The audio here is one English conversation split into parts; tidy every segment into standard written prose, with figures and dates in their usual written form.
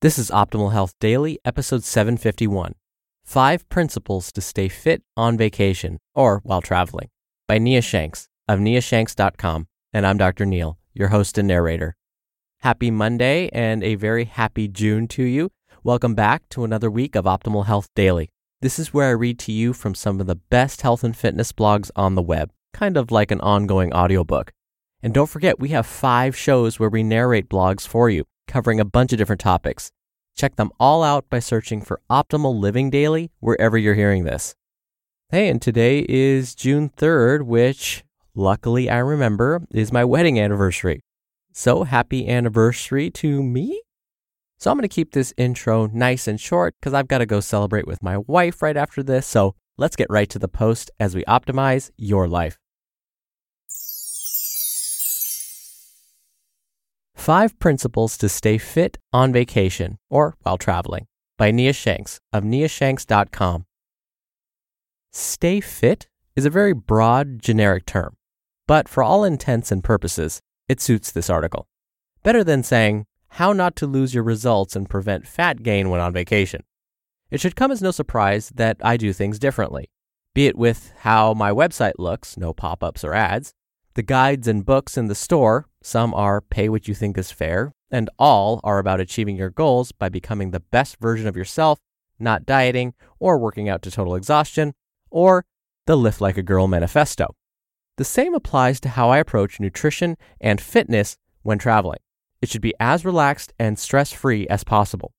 This is Optimal Health Daily, episode 751, 5 Principles to Stay Fit on Vacation or While Traveling, by Nia Shanks of niashanks.com, and I'm Dr. Neil, your host and narrator. Happy Monday and a very happy June to you. Welcome back to another week of Optimal Health Daily. This is where I read to you from some of the best health and fitness blogs on the web, kind of like an ongoing audiobook. And don't forget, we have 5 shows where we narrate blogs for you, covering a bunch of different topics. Check them all out by searching for Optimal Living Daily wherever you're hearing this. Hey, and today is June 3rd, which, luckily I remember, is my wedding anniversary. So happy anniversary to me. So I'm going to keep this intro nice and short because I've got to go celebrate with my wife right after this. So let's get right to the post as we optimize your life. 5 Principles to Stay Fit on Vacation or While Traveling, by Nia Shanks of niashanks.com. Stay fit is a very broad, generic term, but for all intents and purposes, it suits this article. Better than saying how not to lose your results and prevent fat gain when on vacation. It should come as no surprise that I do things differently, be it with how my website looks, no pop-ups or ads, the guides and books in the store. Some are pay what you think is fair, and all are about achieving your goals by becoming the best version of yourself, not dieting or working out to total exhaustion, or the Lift Like a Girl manifesto. The same applies to how I approach nutrition and fitness when traveling. It should be as relaxed and stress-free as possible.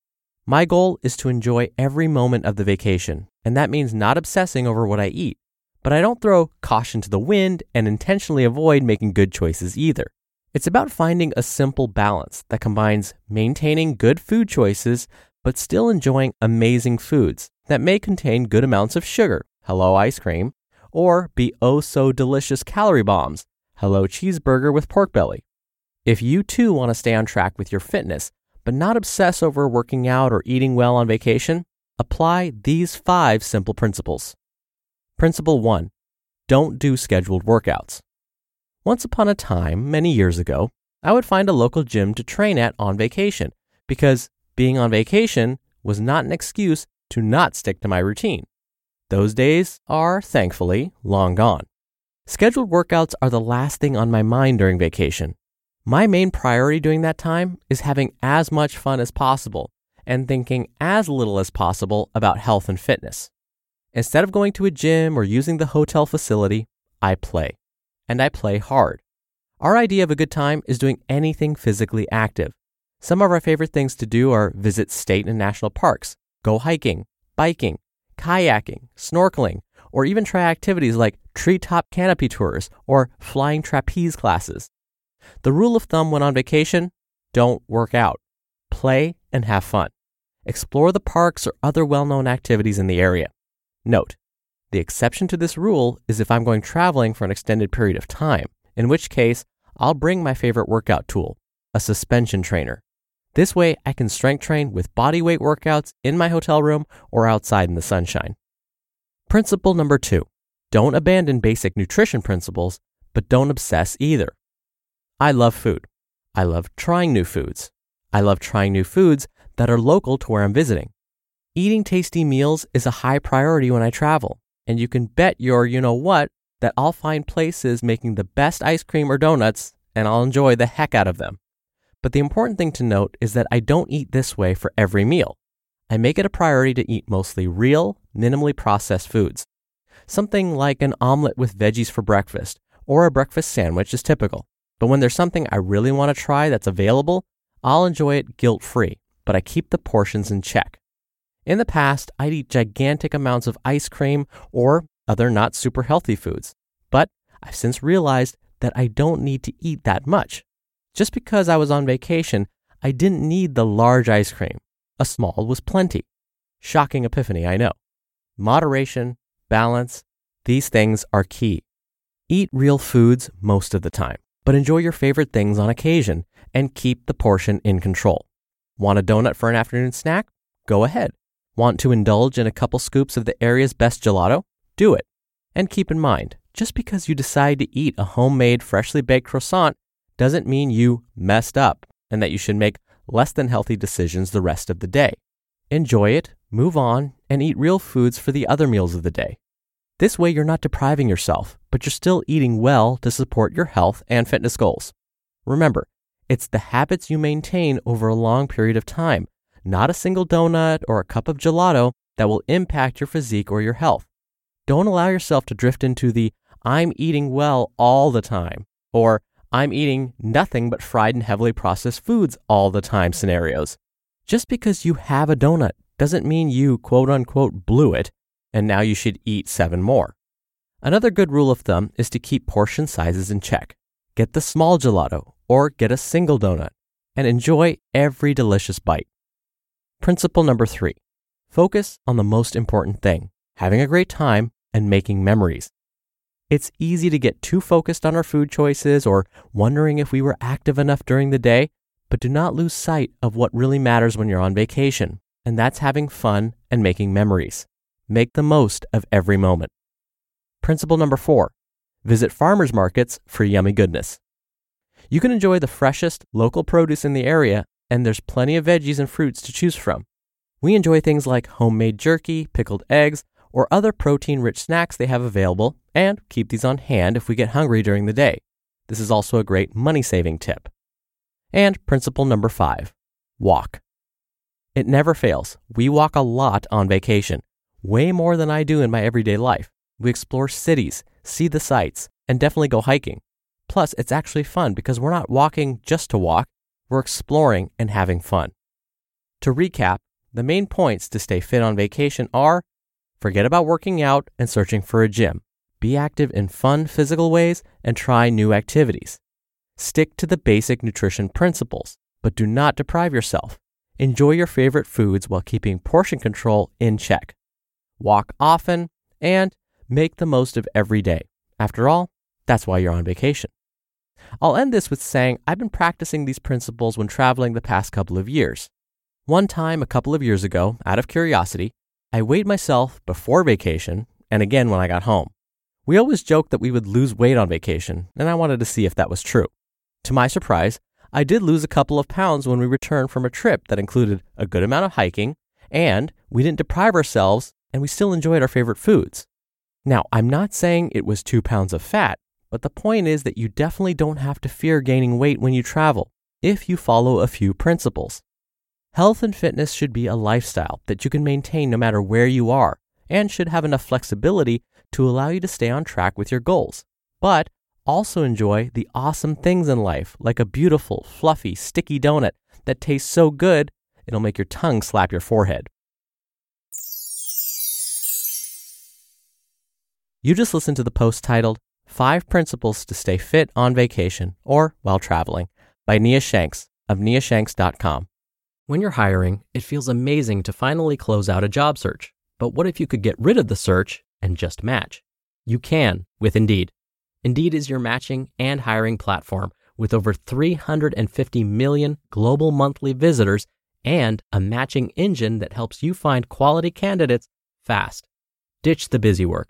My goal is to enjoy every moment of the vacation, and that means not obsessing over what I eat, but I don't throw caution to the wind and intentionally avoid making good choices either. It's about finding a simple balance that combines maintaining good food choices but still enjoying amazing foods that may contain good amounts of sugar, hello ice cream, or be oh-so-delicious calorie bombs, hello cheeseburger with pork belly. If you too want to stay on track with your fitness but not obsess over working out or eating well on vacation, apply these 5 simple principles. Principle 1. Don't do scheduled workouts. Once upon a time, many years ago, I would find a local gym to train at on vacation because being on vacation was not an excuse to not stick to my routine. Those days are, thankfully, long gone. Scheduled workouts are the last thing on my mind during vacation. My main priority during that time is having as much fun as possible and thinking as little as possible about health and fitness. Instead of going to a gym or using the hotel facility, I play. And I play hard. Our idea of a good time is doing anything physically active. Some of our favorite things to do are visit state and national parks, go hiking, biking, kayaking, snorkeling, or even try activities like treetop canopy tours or flying trapeze classes. The rule of thumb when on vacation, don't work out. Play and have fun. Explore the parks or other well-known activities in the area. Note, the exception to this rule is if I'm going traveling for an extended period of time, in which case I'll bring my favorite workout tool, a suspension trainer. This way, I can strength train with body weight workouts in my hotel room or outside in the sunshine. Principle number 2, don't abandon basic nutrition principles, but don't obsess either. I love food. I love trying new foods. I love trying new foods that are local to where I'm visiting. Eating tasty meals is a high priority when I travel, and you can bet your you-know-what that I'll find places making the best ice cream or donuts, and I'll enjoy the heck out of them. But the important thing to note is that I don't eat this way for every meal. I make it a priority to eat mostly real, minimally processed foods. Something like an omelet with veggies for breakfast or a breakfast sandwich is typical. But when there's something I really want to try that's available, I'll enjoy it guilt-free, but I keep the portions in check. In the past, I'd eat gigantic amounts of ice cream or other not super healthy foods, but I've since realized that I don't need to eat that much. Just because I was on vacation, I didn't need the large ice cream. A small was plenty. Shocking epiphany, I know. Moderation, balance, these things are key. Eat real foods most of the time, but enjoy your favorite things on occasion and keep the portion in control. Want a donut for an afternoon snack? Go ahead. Want to indulge in a couple scoops of the area's best gelato? Do it. And keep in mind, just because you decide to eat a homemade, freshly baked croissant doesn't mean you messed up and that you should make less than healthy decisions the rest of the day. Enjoy it, move on, and eat real foods for the other meals of the day. This way you're not depriving yourself, but you're still eating well to support your health and fitness goals. Remember, it's the habits you maintain over a long period of time, not a single donut or a cup of gelato, that will impact your physique or your health. Don't allow yourself to drift into the I'm eating well all the time or I'm eating nothing but fried and heavily processed foods all the time scenarios. Just because you have a donut doesn't mean you quote unquote blew it and now you should eat 7 more. Another good rule of thumb is to keep portion sizes in check. Get the small gelato or get a single donut and enjoy every delicious bite. Principle number 3, focus on the most important thing, having a great time and making memories. It's easy to get too focused on our food choices or wondering if we were active enough during the day, but do not lose sight of what really matters when you're on vacation, and that's having fun and making memories. Make the most of every moment. Principle number 4, visit farmers markets for yummy goodness. You can enjoy the freshest local produce in the area, and there's plenty of veggies and fruits to choose from. We enjoy things like homemade jerky, pickled eggs, or other protein-rich snacks they have available, and keep these on hand if we get hungry during the day. This is also a great money-saving tip. And principle number 5, walk. It never fails. We walk a lot on vacation, way more than I do in my everyday life. We explore cities, see the sights, and definitely go hiking. Plus, it's actually fun because we're not walking just to walk, we're exploring and having fun. To recap, the main points to stay fit on vacation are: forget about working out and searching for a gym. Be active in fun physical ways and try new activities. Stick to the basic nutrition principles, but do not deprive yourself. Enjoy your favorite foods while keeping portion control in check. Walk often and make the most of every day. After all, that's why you're on vacation. I'll end this with saying I've been practicing these principles when traveling the past couple of years. One time a couple of years ago, out of curiosity, I weighed myself before vacation and again when I got home. We always joked that we would lose weight on vacation, and I wanted to see if that was true. To my surprise, I did lose a couple of pounds when we returned from a trip that included a good amount of hiking, and we didn't deprive ourselves, and we still enjoyed our favorite foods. Now, I'm not saying it was 2 pounds of fat, but the point is that you definitely don't have to fear gaining weight when you travel if you follow a few principles. Health and fitness should be a lifestyle that you can maintain no matter where you are, and should have enough flexibility to allow you to stay on track with your goals, but also enjoy the awesome things in life, like a beautiful, fluffy, sticky donut that tastes so good it'll make your tongue slap your forehead. You just listened to the post titled 5 Principles to Stay Fit on Vacation or While Traveling by Nia Shanks of niashanks.com. When you're hiring, it feels amazing to finally close out a job search. But what if you could get rid of the search and just match? You can with Indeed. Indeed is your matching and hiring platform with over 350 million global monthly visitors and a matching engine that helps you find quality candidates fast. Ditch the busy work.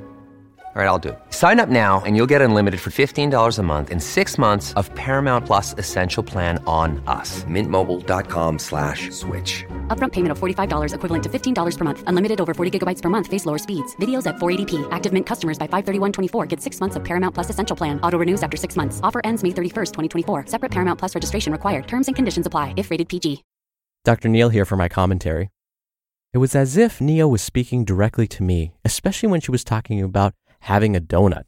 All right, I'll do it. Sign up now and you'll get unlimited for $15 a month and 6 months of Paramount Plus Essential Plan on us. MintMobile.com/switch. Upfront payment of $45 equivalent to $15 per month. Unlimited over 40 gigabytes per month. Face lower speeds. Videos at 480p. Active Mint customers by 531.24 get 6 months of Paramount Plus Essential Plan. Auto renews after 6 months. Offer ends May 31st, 2024. Separate Paramount Plus registration required. Terms and conditions apply if rated PG. Dr. Neal here for my commentary. It was as if Nia was speaking directly to me, especially when she was talking about having a donut.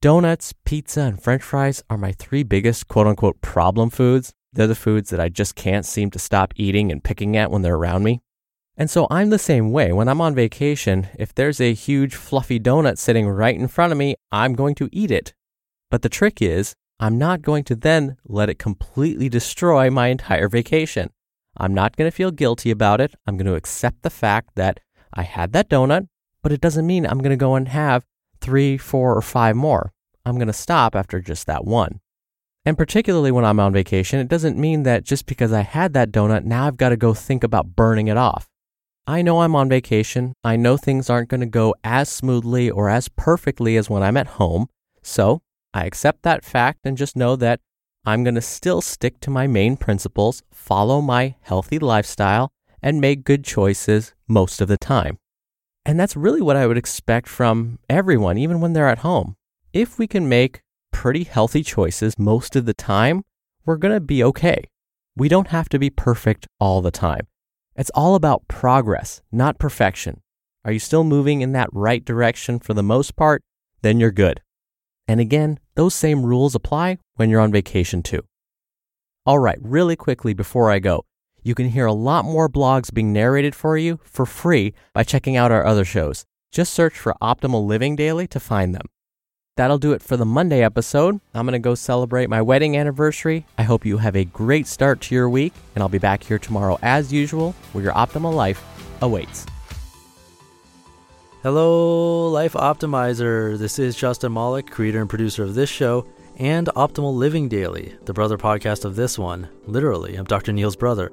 Donuts, pizza, and french fries are my three biggest quote-unquote problem foods. They're the foods that I just can't seem to stop eating and picking at when they're around me. And so I'm the same way. When I'm on vacation, if there's a huge fluffy donut sitting right in front of me, I'm going to eat it. But the trick is, I'm not going to then let it completely destroy my entire vacation. I'm not going to feel guilty about it. I'm going to accept the fact that I had that donut, but it doesn't mean I'm going to go and have 3, 4, or 5 more. I'm going to stop after just that one. And particularly when I'm on vacation, it doesn't mean that just because I had that donut, now I've got to go think about burning it off. I know I'm on vacation. I know things aren't going to go as smoothly or as perfectly as when I'm at home. So I accept that fact and just know that I'm going to still stick to my main principles, follow my healthy lifestyle, and make good choices most of the time. And that's really what I would expect from everyone, even when they're at home. If we can make pretty healthy choices most of the time, we're going to be okay. We don't have to be perfect all the time. It's all about progress, not perfection. Are you still moving in that right direction for the most part? Then you're good. And again, those same rules apply when you're on vacation too. All right, really quickly before I go, you can hear a lot more blogs being narrated for you for free by checking out our other shows. Just search for Optimal Living Daily to find them. That'll do it for the Monday episode. I'm going to go celebrate my wedding anniversary. I hope you have a great start to your week, and I'll be back here tomorrow as usual, where your optimal life awaits. Hello, Life Optimizer. This is Justin Mollick, creator and producer of this show and Optimal Living Daily, the brother podcast of this one. Literally, I'm Dr. Neal's brother.